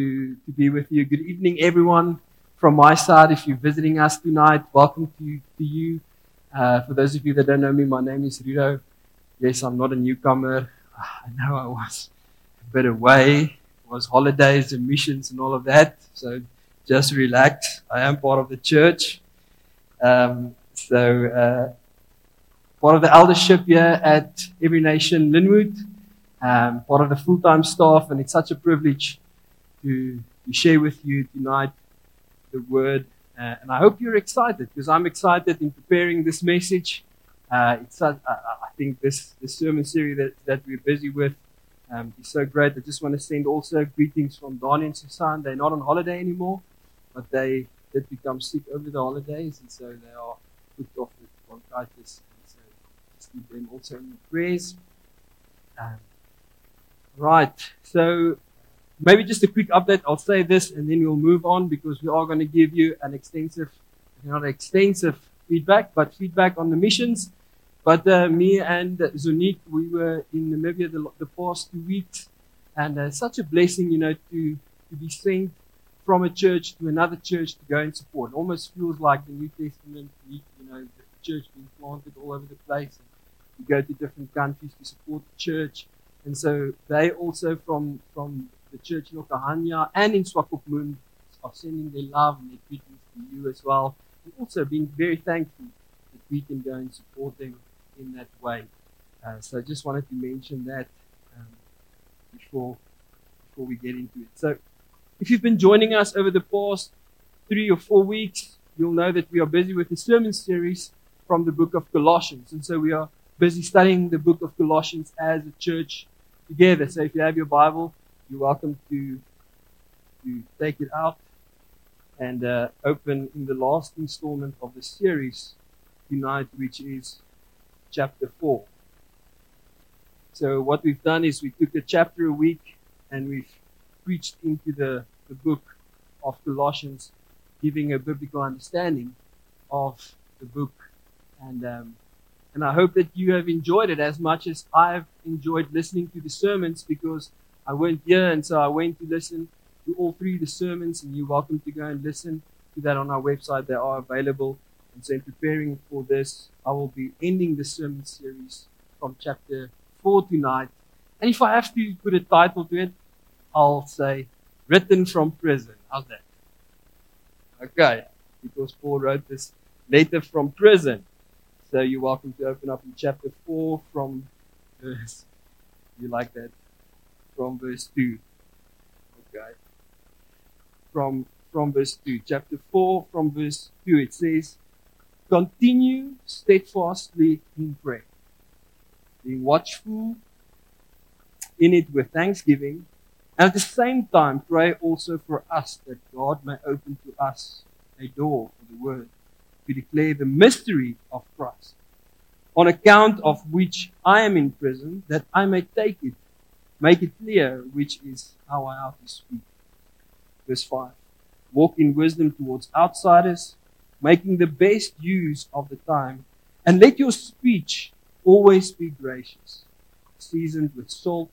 to be with you. Good evening, everyone. From my side, if you're visiting us tonight, welcome to you. For those of you that don't know me, my name is Rudo. Yes, I'm not a newcomer. I know I was a bit away. It was holidays and missions and all of that. So just relax. I am part of the church. Part of the eldership here at Every Nation Linwood. Part of the full-time staff, and it's such a privilege to share with you tonight the word. And I hope you're excited, because I'm excited in preparing this message. I think this sermon series that we're busy with is so great. I just want to send also greetings from Donnie and Suzanne. They're not on holiday anymore, but they did become sick over the holidays, and so they are put off with bronchitis. And so just keep them also in the prayers. Right, so maybe just a quick update. I'll say this and then we'll move on, because we are going to give you feedback on the missions. But me and Zunit, we were in Namibia the past 2 weeks, and such a blessing, to be sent from a church to another church to go and support. It almost feels like the New Testament, the church being planted all over the place. You go to different countries to support the church. And so they also from the church in Okahania and in Swakopmund are sending their love and their greetings to you as well. And also being very thankful that we can go and support them in that way. So I just wanted to mention that before we get into it. So if you've been joining us over the past 3 or 4 weeks, you'll know that we are busy with the sermon series from the book of Colossians. And so we are busy studying the book of Colossians as a church together. So if you have your Bible, you're welcome to take it out and open in the last installment of the series tonight, which is chapter 4. So what we've done is we took a chapter a week and we've preached into the book of Colossians, giving a biblical understanding of the book. And I hope that you have enjoyed it as much as I've enjoyed listening to the sermons, because I went here, and so I went to listen to all three of the sermons, and you're welcome to go and listen to that on our website. They are available. And so in preparing for this, I will be ending the sermon series from chapter 4 tonight. And if I have to put a title to it, I'll say, Written from Prison. How's that? Okay, because Paul wrote this letter from prison. So you're welcome to open up in chapter 4 from verse, you like that, from verse 2. Okay. From verse 2. Chapter 4 from verse 2. It says, continue steadfastly in prayer, being watchful in it with thanksgiving, and at the same time pray also for us, that God may open to us a door for the word, to declare the mystery of Christ, on account of which I am in prison, that I may make it clear, which is how I ought to speak. Verse 5. Walk in wisdom towards outsiders, making the best use of the time, and let your speech always be gracious, seasoned with salt,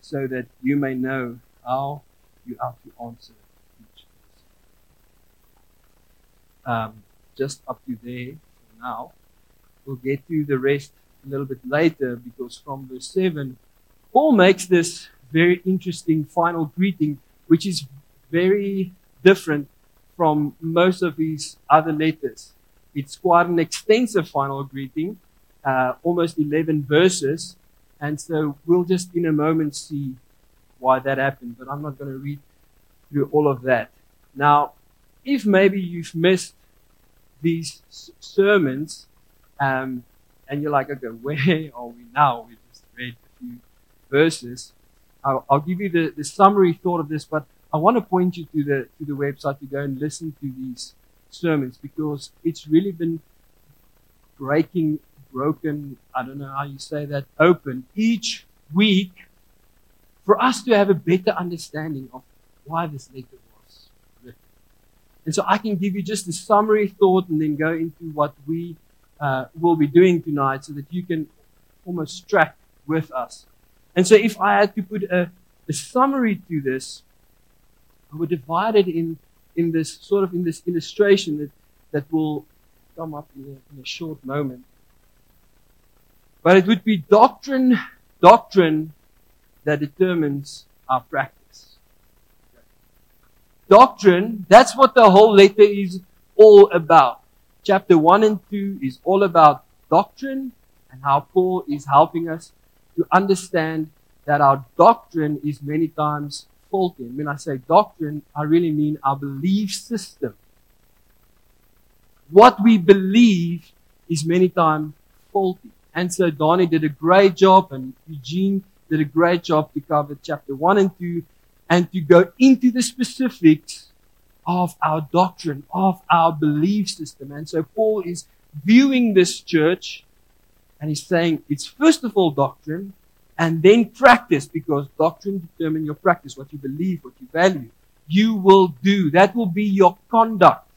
so that you may know how you ought to answer each person. Just up to there for now. We'll get to the rest a little bit later, because from verse 7, Paul makes this very interesting final greeting, which is very different from most of his other letters. It's quite an extensive final greeting, almost 11 verses. And so we'll just in a moment see why that happened, but I'm not going to read through all of that. Now, if maybe you've missed these sermons, and you're like, okay, where are we now? We just read a few verses. I'll give you the summary thought of this, but I want to point you to the website to go and listen to these sermons, because it's really been broken, I don't know how you say that, open each week for us to have a better understanding of why this letter. And so I can give you just a summary thought and then go into what we will be doing tonight, so that you can almost track with us. And so if I had to put a summary to this, we're divided in this sort of in this illustration that will come up in a short moment. But it would be doctrine that determines our practice. Doctrine, that's what the whole letter is all about. Chapter 1 and 2 is all about doctrine and how Paul is helping us to understand that our doctrine is many times faulty. When I say doctrine, I really mean our belief system. What we believe is many times faulty. And so Donnie did a great job, and Eugene did a great job to cover chapter 1 and 2 and to go into the specifics of our doctrine, of our belief system. And so Paul is viewing this church and he's saying it's first of all doctrine and then practice, because doctrine determines your practice, what you believe, what you value. You will do. That will be your conduct.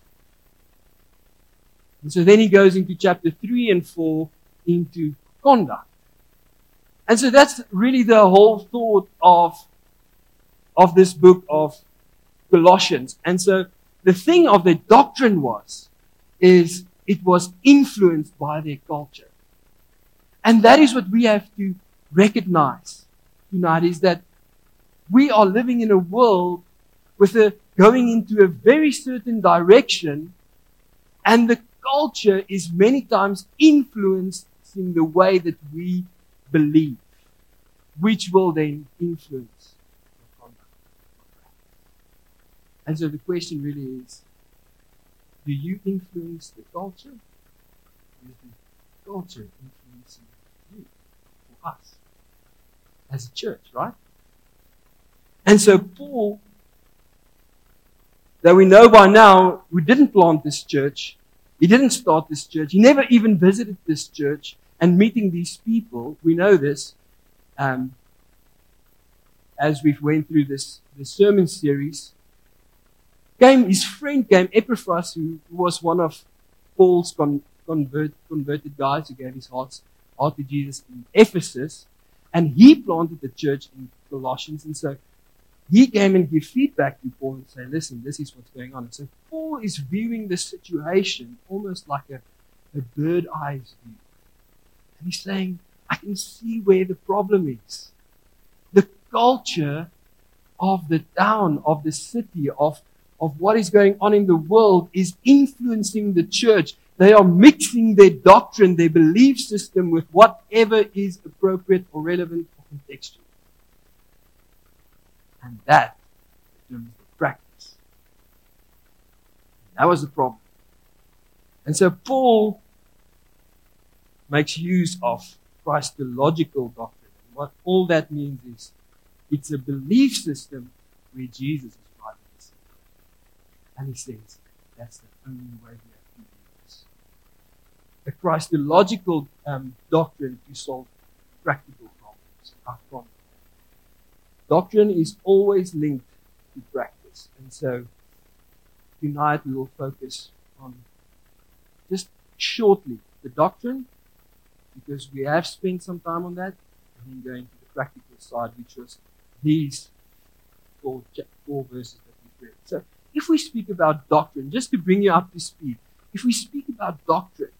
And so then he goes into chapter 3 and 4 into conduct. And so that's really the whole thought of this book of Colossians. And so the thing of the doctrine is it was influenced by their culture. And that is what we have to recognize tonight, is that we are living in a world going into a very certain direction, and the culture is many times influencing the way that we believe, which will then influence the conduct. And so the question really is, do you influence the culture? Or is the culture influencing you or us as a church, right? And so Paul, that we know by now, who didn't plant this church, he didn't start this church. He never even visited this church and meeting these people. We know this as we've went through this sermon series. His friend came, Epaphras, who was one of Paul's converted guys who gave his heart to Jesus in Ephesus. And he planted the church in Colossians. And so he came and gave feedback to Paul and say, listen, this is what's going on. And so Paul is viewing the situation almost like a bird eyes view. And he's saying, I can see where the problem is. The culture of the town, of the city, of what is going on in the world is influencing the church. They are mixing their doctrine, their belief system with whatever is appropriate or relevant or contextual. And that determines the practice. That was the problem. And so Paul makes use of Christological doctrine. What all that means is it's a belief system where Jesus is right in the center. And he says that's the only way we have to do this. A Christological doctrine to solve practical problems. Our problems. Doctrine is always linked to practice. And so tonight we will focus on just shortly the doctrine, because we have spent some time on that, and then going to the practical side, which was these four verses that we read. So if we speak about doctrine, just to bring you up to speed, if we speak about doctrine,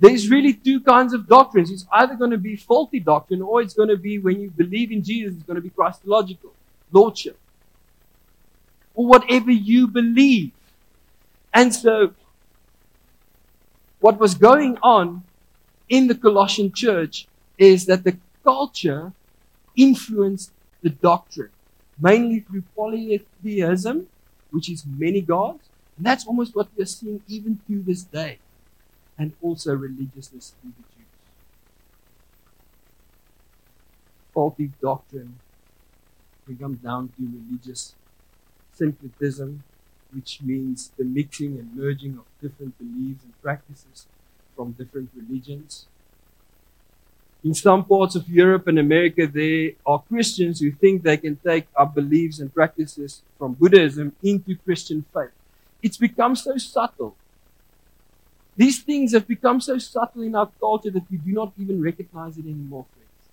there's really two kinds of doctrines. It's either going to be faulty doctrine, or it's going to be, when you believe in Jesus, it's going to be Christological, lordship, or whatever you believe. And so what was going on in the Colossian church is that the culture influenced the doctrine, mainly through polytheism, which is many gods. And that's almost what we are seeing even to this day. And also religiousness in the Jews. Faulty doctrine. We come down to religious syncretism, which means the mixing and merging of different beliefs and practices from different religions. In some parts of Europe and America, there are Christians who think they can take our beliefs and practices from Buddhism into Christian faith. It's become so subtle. These things have become so subtle in our culture that we do not even recognize it anymore, friends.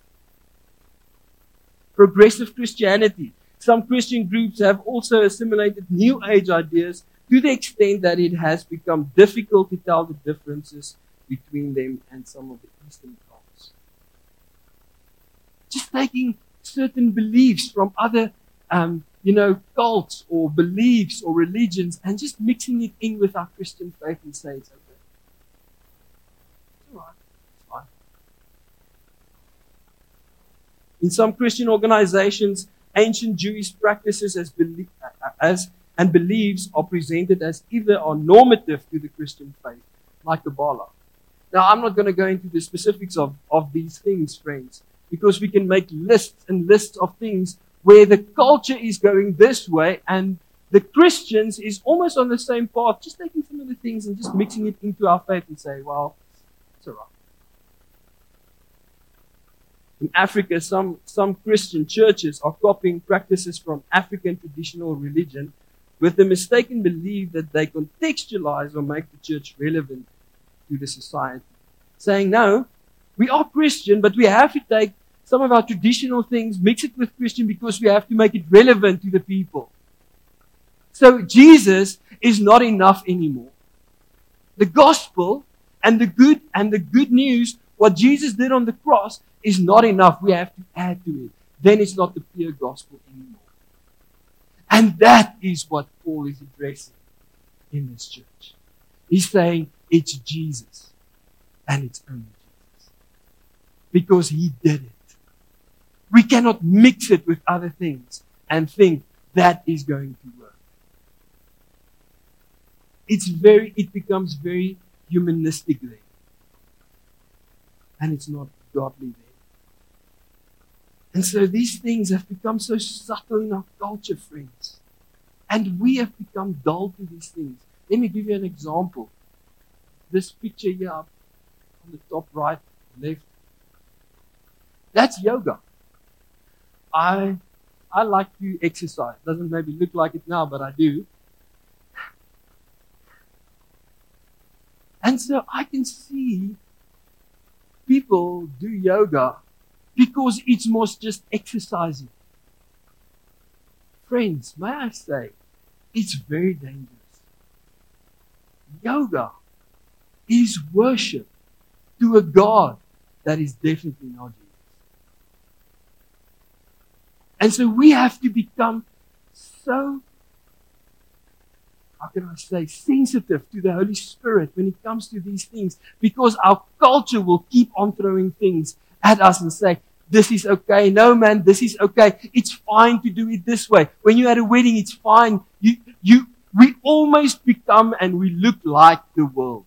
Progressive Christianity. Some Christian groups have also assimilated New Age ideas to the extent that it has become difficult to tell the differences between them and some of the Eastern cults. Just taking certain beliefs from other cults or beliefs or religions and just mixing it in with our Christian faith and saying it's okay. It's all right. It's fine. In some Christian organizations, ancient Jewish practices and beliefs are presented as either are normative to the Christian faith, like Kabbalah. Now, I'm not going to go into the specifics of these things, friends, because we can make lists and lists of things where the culture is going this way and the Christians is almost on the same path, just taking some of the things and just mixing it into our faith and say, well, it's all right. In Africa, some Christian churches are copying practices from African traditional religion with the mistaken belief that they contextualize or make the church relevant to the society. Saying, no, we are Christian, but we have to take some of our traditional things, mix it with Christian because we have to make it relevant to the people. So Jesus is not enough anymore. The gospel and the good news, what Jesus did on the cross, is not enough. We have to add to it. Then it's not the pure gospel anymore. And that is what Paul is addressing in this church. He's saying it's Jesus and it's only Jesus. Because he did it. We cannot mix it with other things and think that is going to work. It becomes very humanistic then. And it's not godly then. And so these things have become so subtle in our culture, friends. And we have become dull to these things. Let me give you an example. This picture here on the top right, left. That's yoga. I like to exercise. Doesn't maybe look like it now, but I do. And so I can see people do yoga because it's most just exercising. Friends, may I say, it's very dangerous. Yoga is worship to a God that is definitely not Jesus. And so we have to become so, how can I say, sensitive to the Holy Spirit when it comes to these things, because our culture will keep on throwing things at us and say, this is okay. No, man, this is okay. It's fine to do it this way. When you're at a wedding, it's fine. We almost become and we look like the world.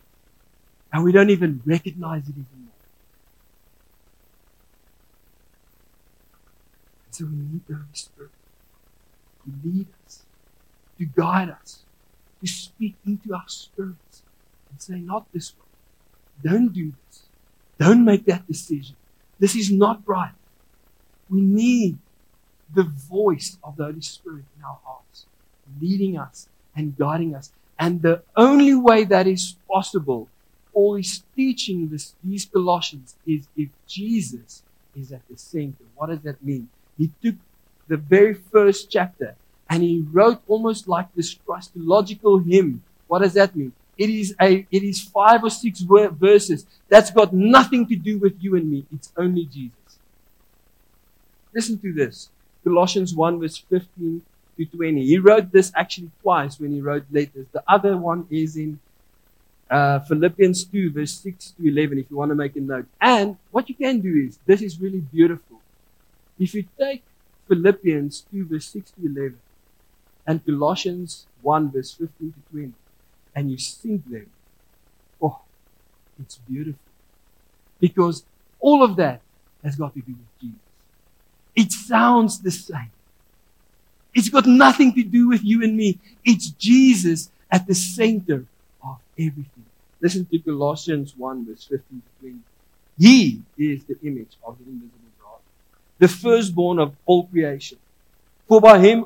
And we don't even recognize it anymore. So we need the Holy Spirit to lead us, to guide us, to speak into our spirits and say, not this way. Don't do this. Don't make that decision. This is not right. We need the voice of the Holy Spirit in our hearts, leading us and guiding us. And the only way that is possible, Paul is teaching these Colossians, is if Jesus is at the center. What does that mean? He took the very first chapter and he wrote almost like this Christological hymn. What does that mean? It is 5 or 6 verses. That's got nothing to do with you and me. It's only Jesus. Listen to this. Colossians 1 verse 15 to 20. He wrote this actually twice when he wrote letters. The other one is in Philippians 2 verse 6 to 11 if you want to make a note. And what you can do is, this is really beautiful. If you take Philippians 2 verse 6 to 11 and Colossians 1 verse 15 to 20 and you sing them, oh, it's beautiful. Because all of that has got to do with Jesus. It sounds the same. It's got nothing to do with you and me. It's Jesus at the center of everything. Listen to Colossians 1 verse 15 to 20. He is the image of the invisible, the firstborn of all creation. For by him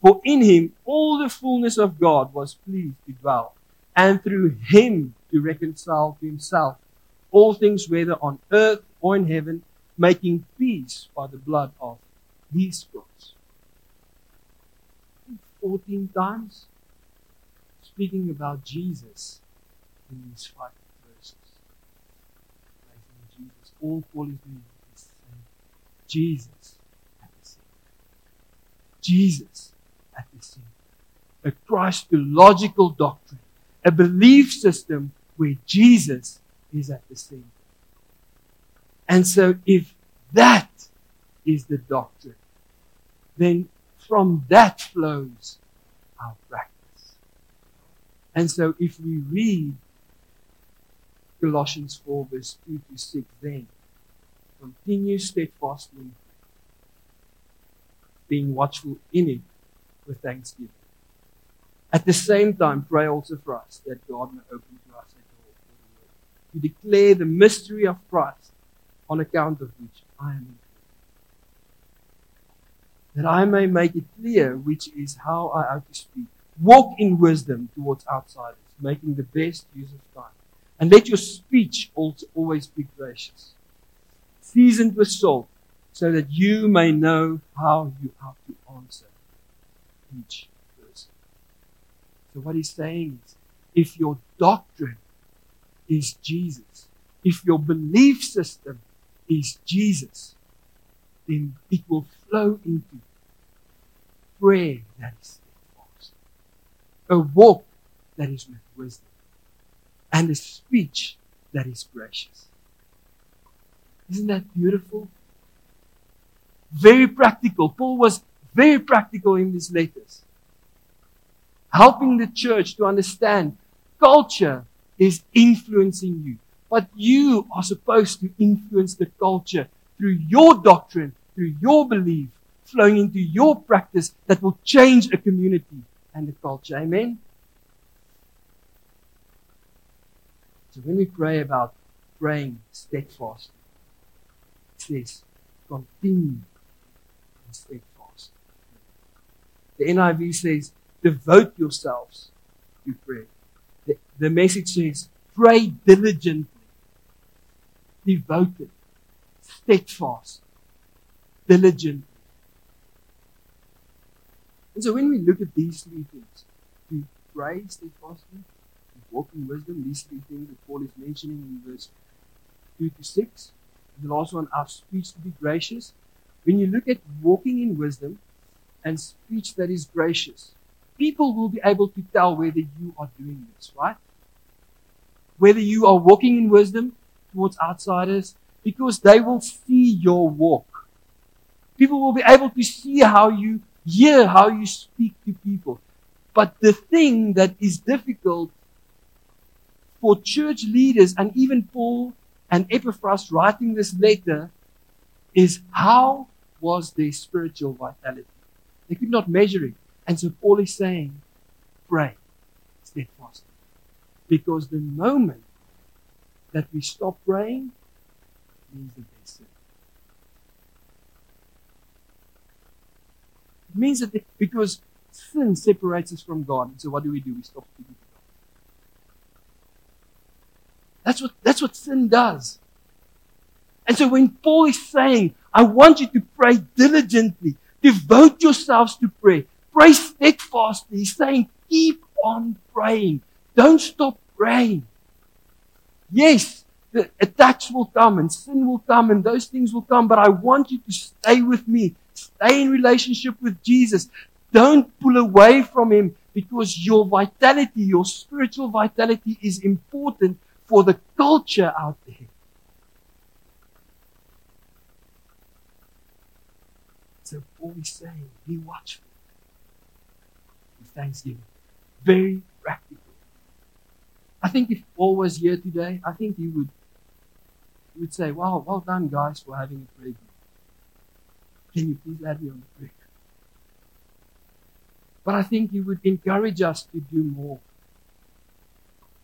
For in him all the fullness of God was pleased to dwell, and through him to reconcile to himself all things, whether on earth or in heaven, making peace by the blood of his cross. 14 times speaking about Jesus in these 5 verses. Jesus, all calling to Jesus at the center. Jesus at the center. A Christological doctrine, a belief system where Jesus is at the center. And so if that is the doctrine, then from that flows our practice. And so if we read Colossians 4 verse 2 to 6, then continue steadfastly, being watchful in it with thanksgiving. At the same time, pray also for us that God may open to us a door for the word, to declare the mystery of Christ, on account of which I am imprisoned, that I may make it clear which is how I ought to speak. Walk in wisdom towards outsiders, making the best use of time. And let your speech also always be gracious, seasoned with salt, so that you may know how you ought to answer each person. So what he's saying is, if your doctrine is Jesus, if your belief system is Jesus, then it will flow into prayer that is steadfast, a walk that is with wisdom, and a speech that is gracious. Isn't that beautiful? Very practical. Paul was very practical in his letters, helping the church to understand culture is influencing you, but you are supposed to influence the culture through your doctrine, through your belief, flowing into your practice that will change a community and a culture. Amen? So when we pray about praying steadfast, it says, continue in steadfast. The NIV says, devote yourselves to prayer. The Message says, pray diligently, devoted, steadfast, diligently. And so when we look at these 3 things, to pray steadfastly, walk in wisdom, these 3 things that Paul is mentioning in verse 2 to 6. The last one, our speech to be gracious. When you look at walking in wisdom and speech that is gracious, people will be able to tell whether you are doing this, right? Whether you are walking in wisdom towards outsiders, because they will see your walk. People will be able to see how you hear, how you speak to people. But the thing that is difficult for church leaders, and even Paul and Epaphras writing this letter, is how was their spiritual vitality? They could not measure it. And so Paul is saying, pray steadfastly. Because the moment that we stop praying, means that they sin. It means that because sin separates us from God, and so what do? We stop speaking to God. That's what sin does. And so when Paul is saying, I want you to pray diligently, devote yourselves to prayer, pray steadfastly, he's saying, keep on praying. Don't stop praying. Yes, the attacks will come and sin will come and those things will come, but I want you to stay with me. Stay in relationship with Jesus. Don't pull away from him, because your vitality, your spiritual vitality, is important for the culture out there. So Paul is saying, be watchful. With thanksgiving. Very practical. I think if Paul was here today, I think he would say, wow, well done guys for having a prayer group. Can you please add me on the prayer? But I think he would encourage us to do more.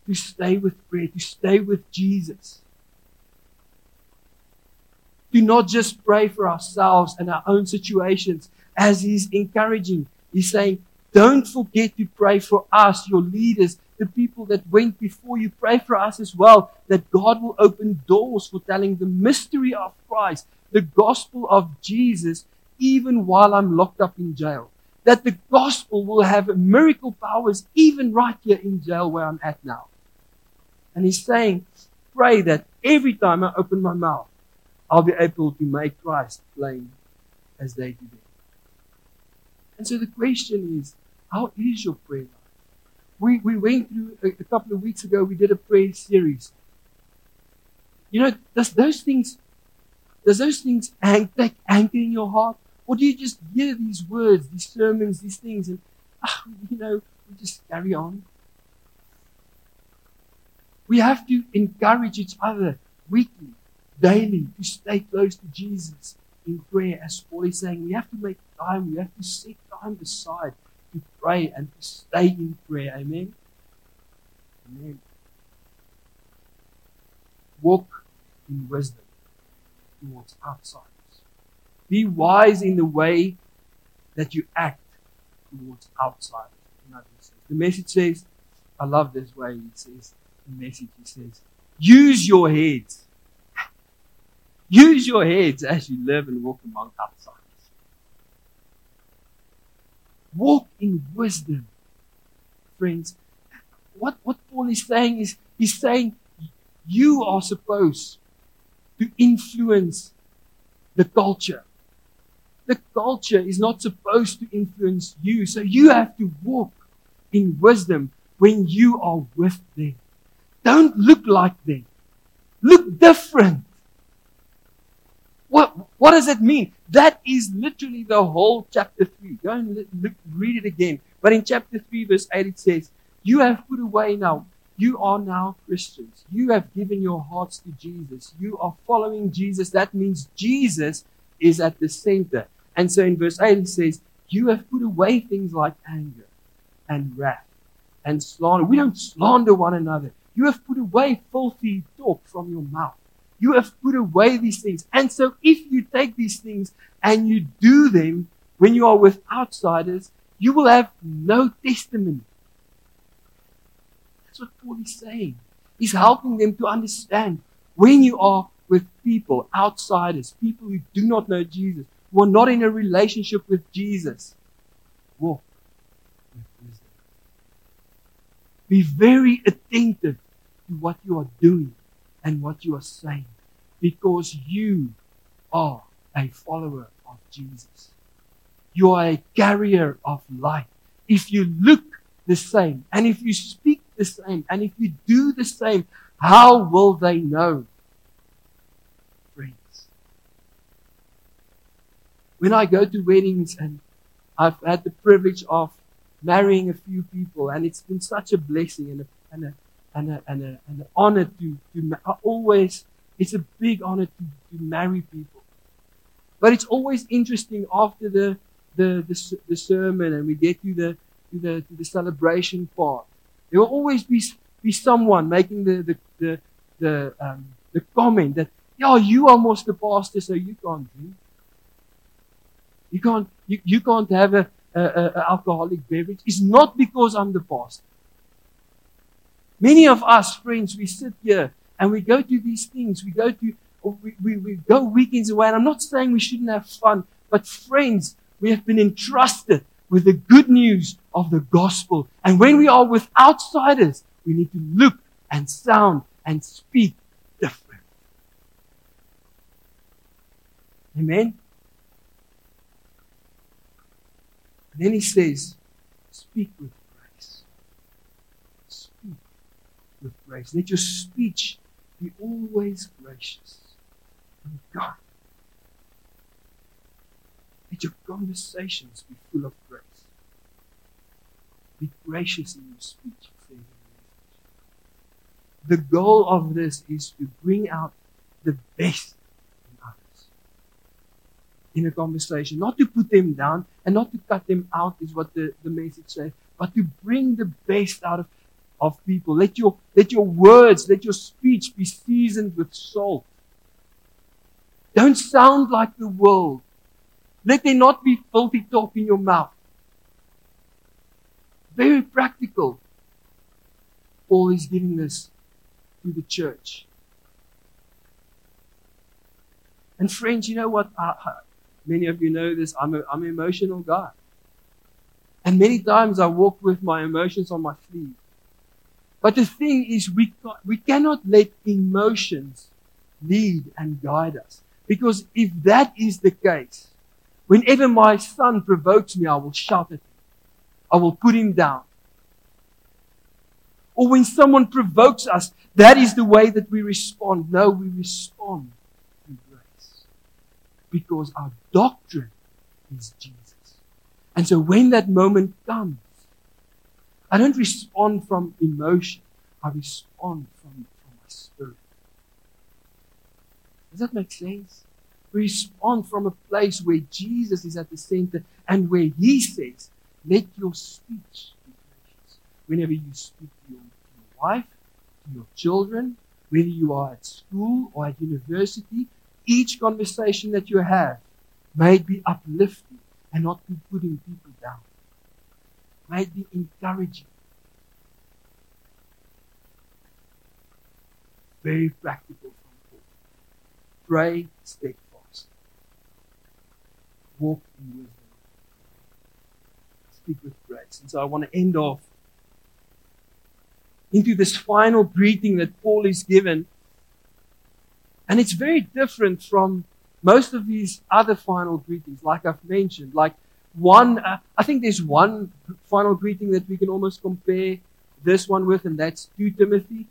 To stay with prayer, to stay with Jesus. To not just pray for ourselves and our own situations. As he's encouraging, he's saying, don't forget to pray for us, your leaders, the people that went before you. Pray for us as well, that God will open doors for telling the mystery of Christ, the gospel of Jesus, even while I'm locked up in jail. That the gospel will have miracle powers even right here in jail where I'm at now. And he's saying, pray that every time I open my mouth, I'll be able to make Christ plain as they do it. And so the question is, how is your prayer life? We went through, a couple of weeks ago, we did a prayer series. You know, does those things anchor in your heart? Or do you just hear these words, these sermons, these things, and, we just carry on? We have to encourage each other weekly, daily, to stay close to Jesus in prayer, as Paul is saying. We have to make time, we have to set time aside to pray and to stay in prayer. Amen? Amen. Walk in wisdom towards outsiders. Be wise in the way that you act towards outsiders. The message says, I love this way it says, use your heads. Use your heads as you live and walk among outsiders. Walk in wisdom, friends. What Paul is saying is, he's saying you are supposed to influence the culture. The culture is not supposed to influence you. So you have to walk in wisdom when you are with them. Don't look like them. Look different. What does that mean? That is literally the whole chapter 3. Go and read it again. But in chapter 3, verse 8, it says, you have put away now. You are now Christians. You have given your hearts to Jesus. You are following Jesus. That means Jesus is at the center. And so in verse 8, it says, you have put away things like anger and wrath and slander. We don't slander one another. You have put away filthy talk from your mouth. You have put away these things. And so if you take these things and you do them when you are with outsiders, you will have no testimony. That's what Paul is saying. He's helping them to understand when you are with people, outsiders, people who do not know Jesus, who are not in a relationship with Jesus, walk with wisdom. Be very attentive to what you are doing and what you are saying, because you are a follower of Jesus. You are a carrier of light. If you look the same, and if you speak the same, and if you do the same, how will they know? Friends, when I go to weddings, and I've had the privilege of marrying a few people, and it's been such a blessing and an honor it's a big honor to marry people. But it's always interesting after the sermon and we get to the celebration part. There will always be someone making the comment that, you are most the pastor, so you can't drink. You can't have an alcoholic beverage. It's not because I'm the pastor. Many of us, friends, we sit here and we go to these things. We go weekends away. And I'm not saying we shouldn't have fun, but friends, we have been entrusted with the good news of the gospel. And when we are with outsiders, we need to look and sound and speak different. Amen? And then he says, speak with grace. With grace. Let your speech be always gracious and kind. Let your conversations be full of grace. Be gracious in your speech. The goal of this is to bring out the best in others. in a conversation. Not to put them down and not to cut them out is what the message says, but to bring the best out of people. Let your words, let your speech be seasoned with salt. Don't sound like the world. Let there not be filthy talk in your mouth. Very practical. Paul is giving this to the church. And friends, you know what? Many of you know this. I'm an emotional guy. And many times I walk with my emotions on my sleeve. But the thing is, we cannot let emotions lead and guide us. Because if that is the case, whenever my son provokes me, I will shout at him. I will put him down. Or when someone provokes us, that is the way that we respond. No, we respond to grace. Because our doctrine is Jesus. And so when that moment comes, I don't respond from emotion. I respond from my spirit. Does that make sense? We respond from a place where Jesus is at the center and where he says, let your speech be gracious. Whenever you speak to your wife, to your children, whether you are at school or at university, each conversation that you have may be uplifting and not be putting people down. May it be encouraging. Very practical. Pray steadfast. Walk in wisdom. Speak with grace. And so I want to end off into this final greeting that Paul is given. And it's very different from most of these other final greetings, like I've mentioned. Like I think there's one final greeting that we can almost compare this one with, and that's 2 Timothy.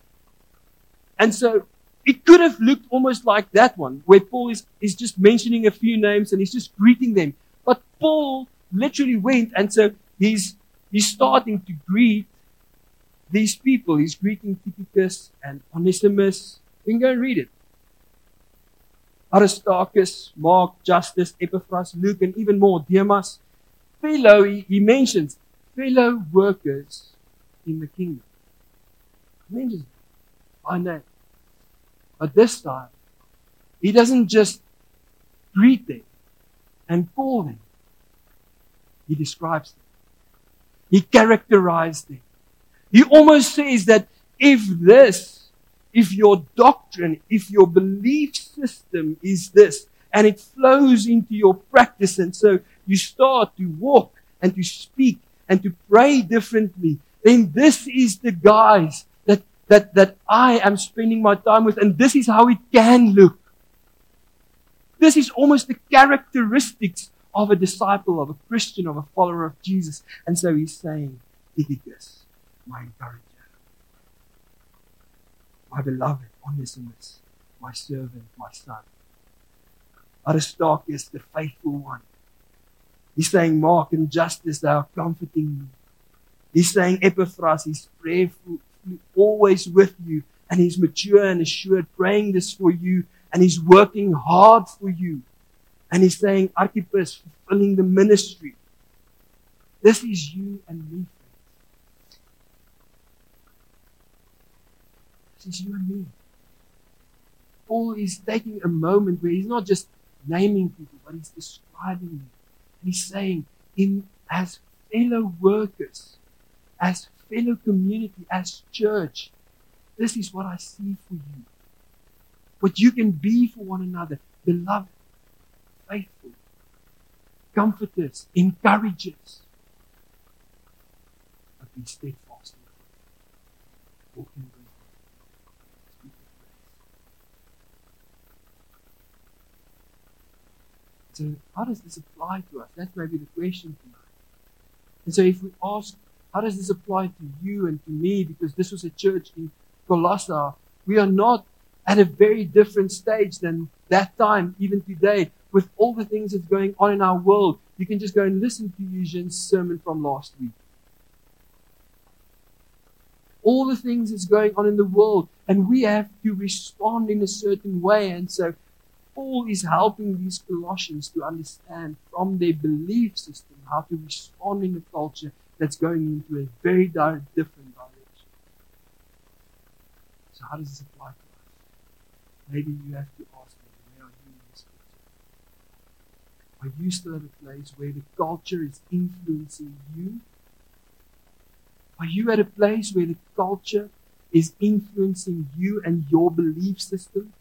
And so it could have looked almost like that one, where Paul is just mentioning a few names and he's just greeting them. But Paul literally went, and so he's starting to greet these people. He's greeting Tychicus and Onesimus. You can go and read it. Aristarchus, Mark, Justus, Epaphras, Luke, and even more, Demas. Fellow, he mentions, fellow workers in the kingdom. He mentions them by name. But this time, he doesn't just greet them and call them. He describes them. He characterizes them. He almost says that if your doctrine, if your belief system is this, and it flows into your practice, and so you start to walk and to speak and to pray differently, then this is the guise that I am spending my time with, and this is how it can look. This is almost the characteristics of a disciple, of a Christian, of a follower of Jesus. And so he's saying, Tychicus, my encourager, my beloved Onesimus, my servant, my son. Aristarchus, the faithful one. He's saying, Mark and Justus, they are comforting me. He's saying, Epaphras, he's prayerful, always with you, and he's mature and assured, praying this for you, and he's working hard for you. And he's saying, Archippus, fulfilling the ministry. This is you and me. This is you and me. Paul is taking a moment where he's not just naming people, but he's describing them. And he's saying, as fellow workers, as fellow community, as church, this is what I see for you. What you can be for one another, beloved, faithful, comforters, encouragers. But be steadfast in faith, walk in wisdom, speak with grace. So how does this apply to us? That may be the question tonight. And so if we ask, how does this apply to you and to me? Because this was a church in Colossae. We are not at a very different stage than that time, even today, with all the things that's going on in our world. You can just go and listen to Eugene's sermon from last week. All the things that's going on in the world, and we have to respond in a certain way. And so Paul is helping these Colossians to understand from their belief system how to respond in a culture that's going into a very different direction. So how does this apply to us? Maybe you have to ask me, where are you in this culture? Are you still at a place where the culture is influencing you? Are you at a place where the culture is influencing you and your belief system?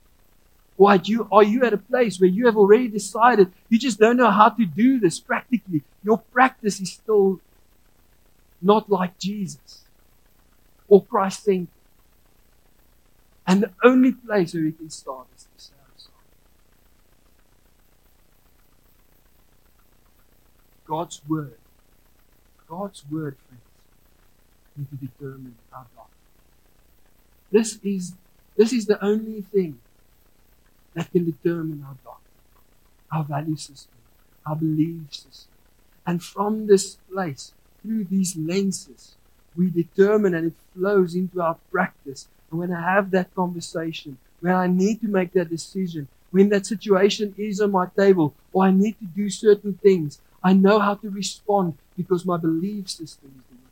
Or are you at a place where you have already decided you just don't know how to do this practically? Your practice is still not like Jesus or Christ-centered. And the only place where we can start is to say, I'm sorry. God's word, friends, need to determine our doctrine. This is the only thing that can determine our doctrine, our value system, our belief system. And from this place, through these lenses, we determine, and it flows into our practice. And when I have that conversation, when I need to make that decision, when that situation is on my table, or I need to do certain things, I know how to respond because my belief system is the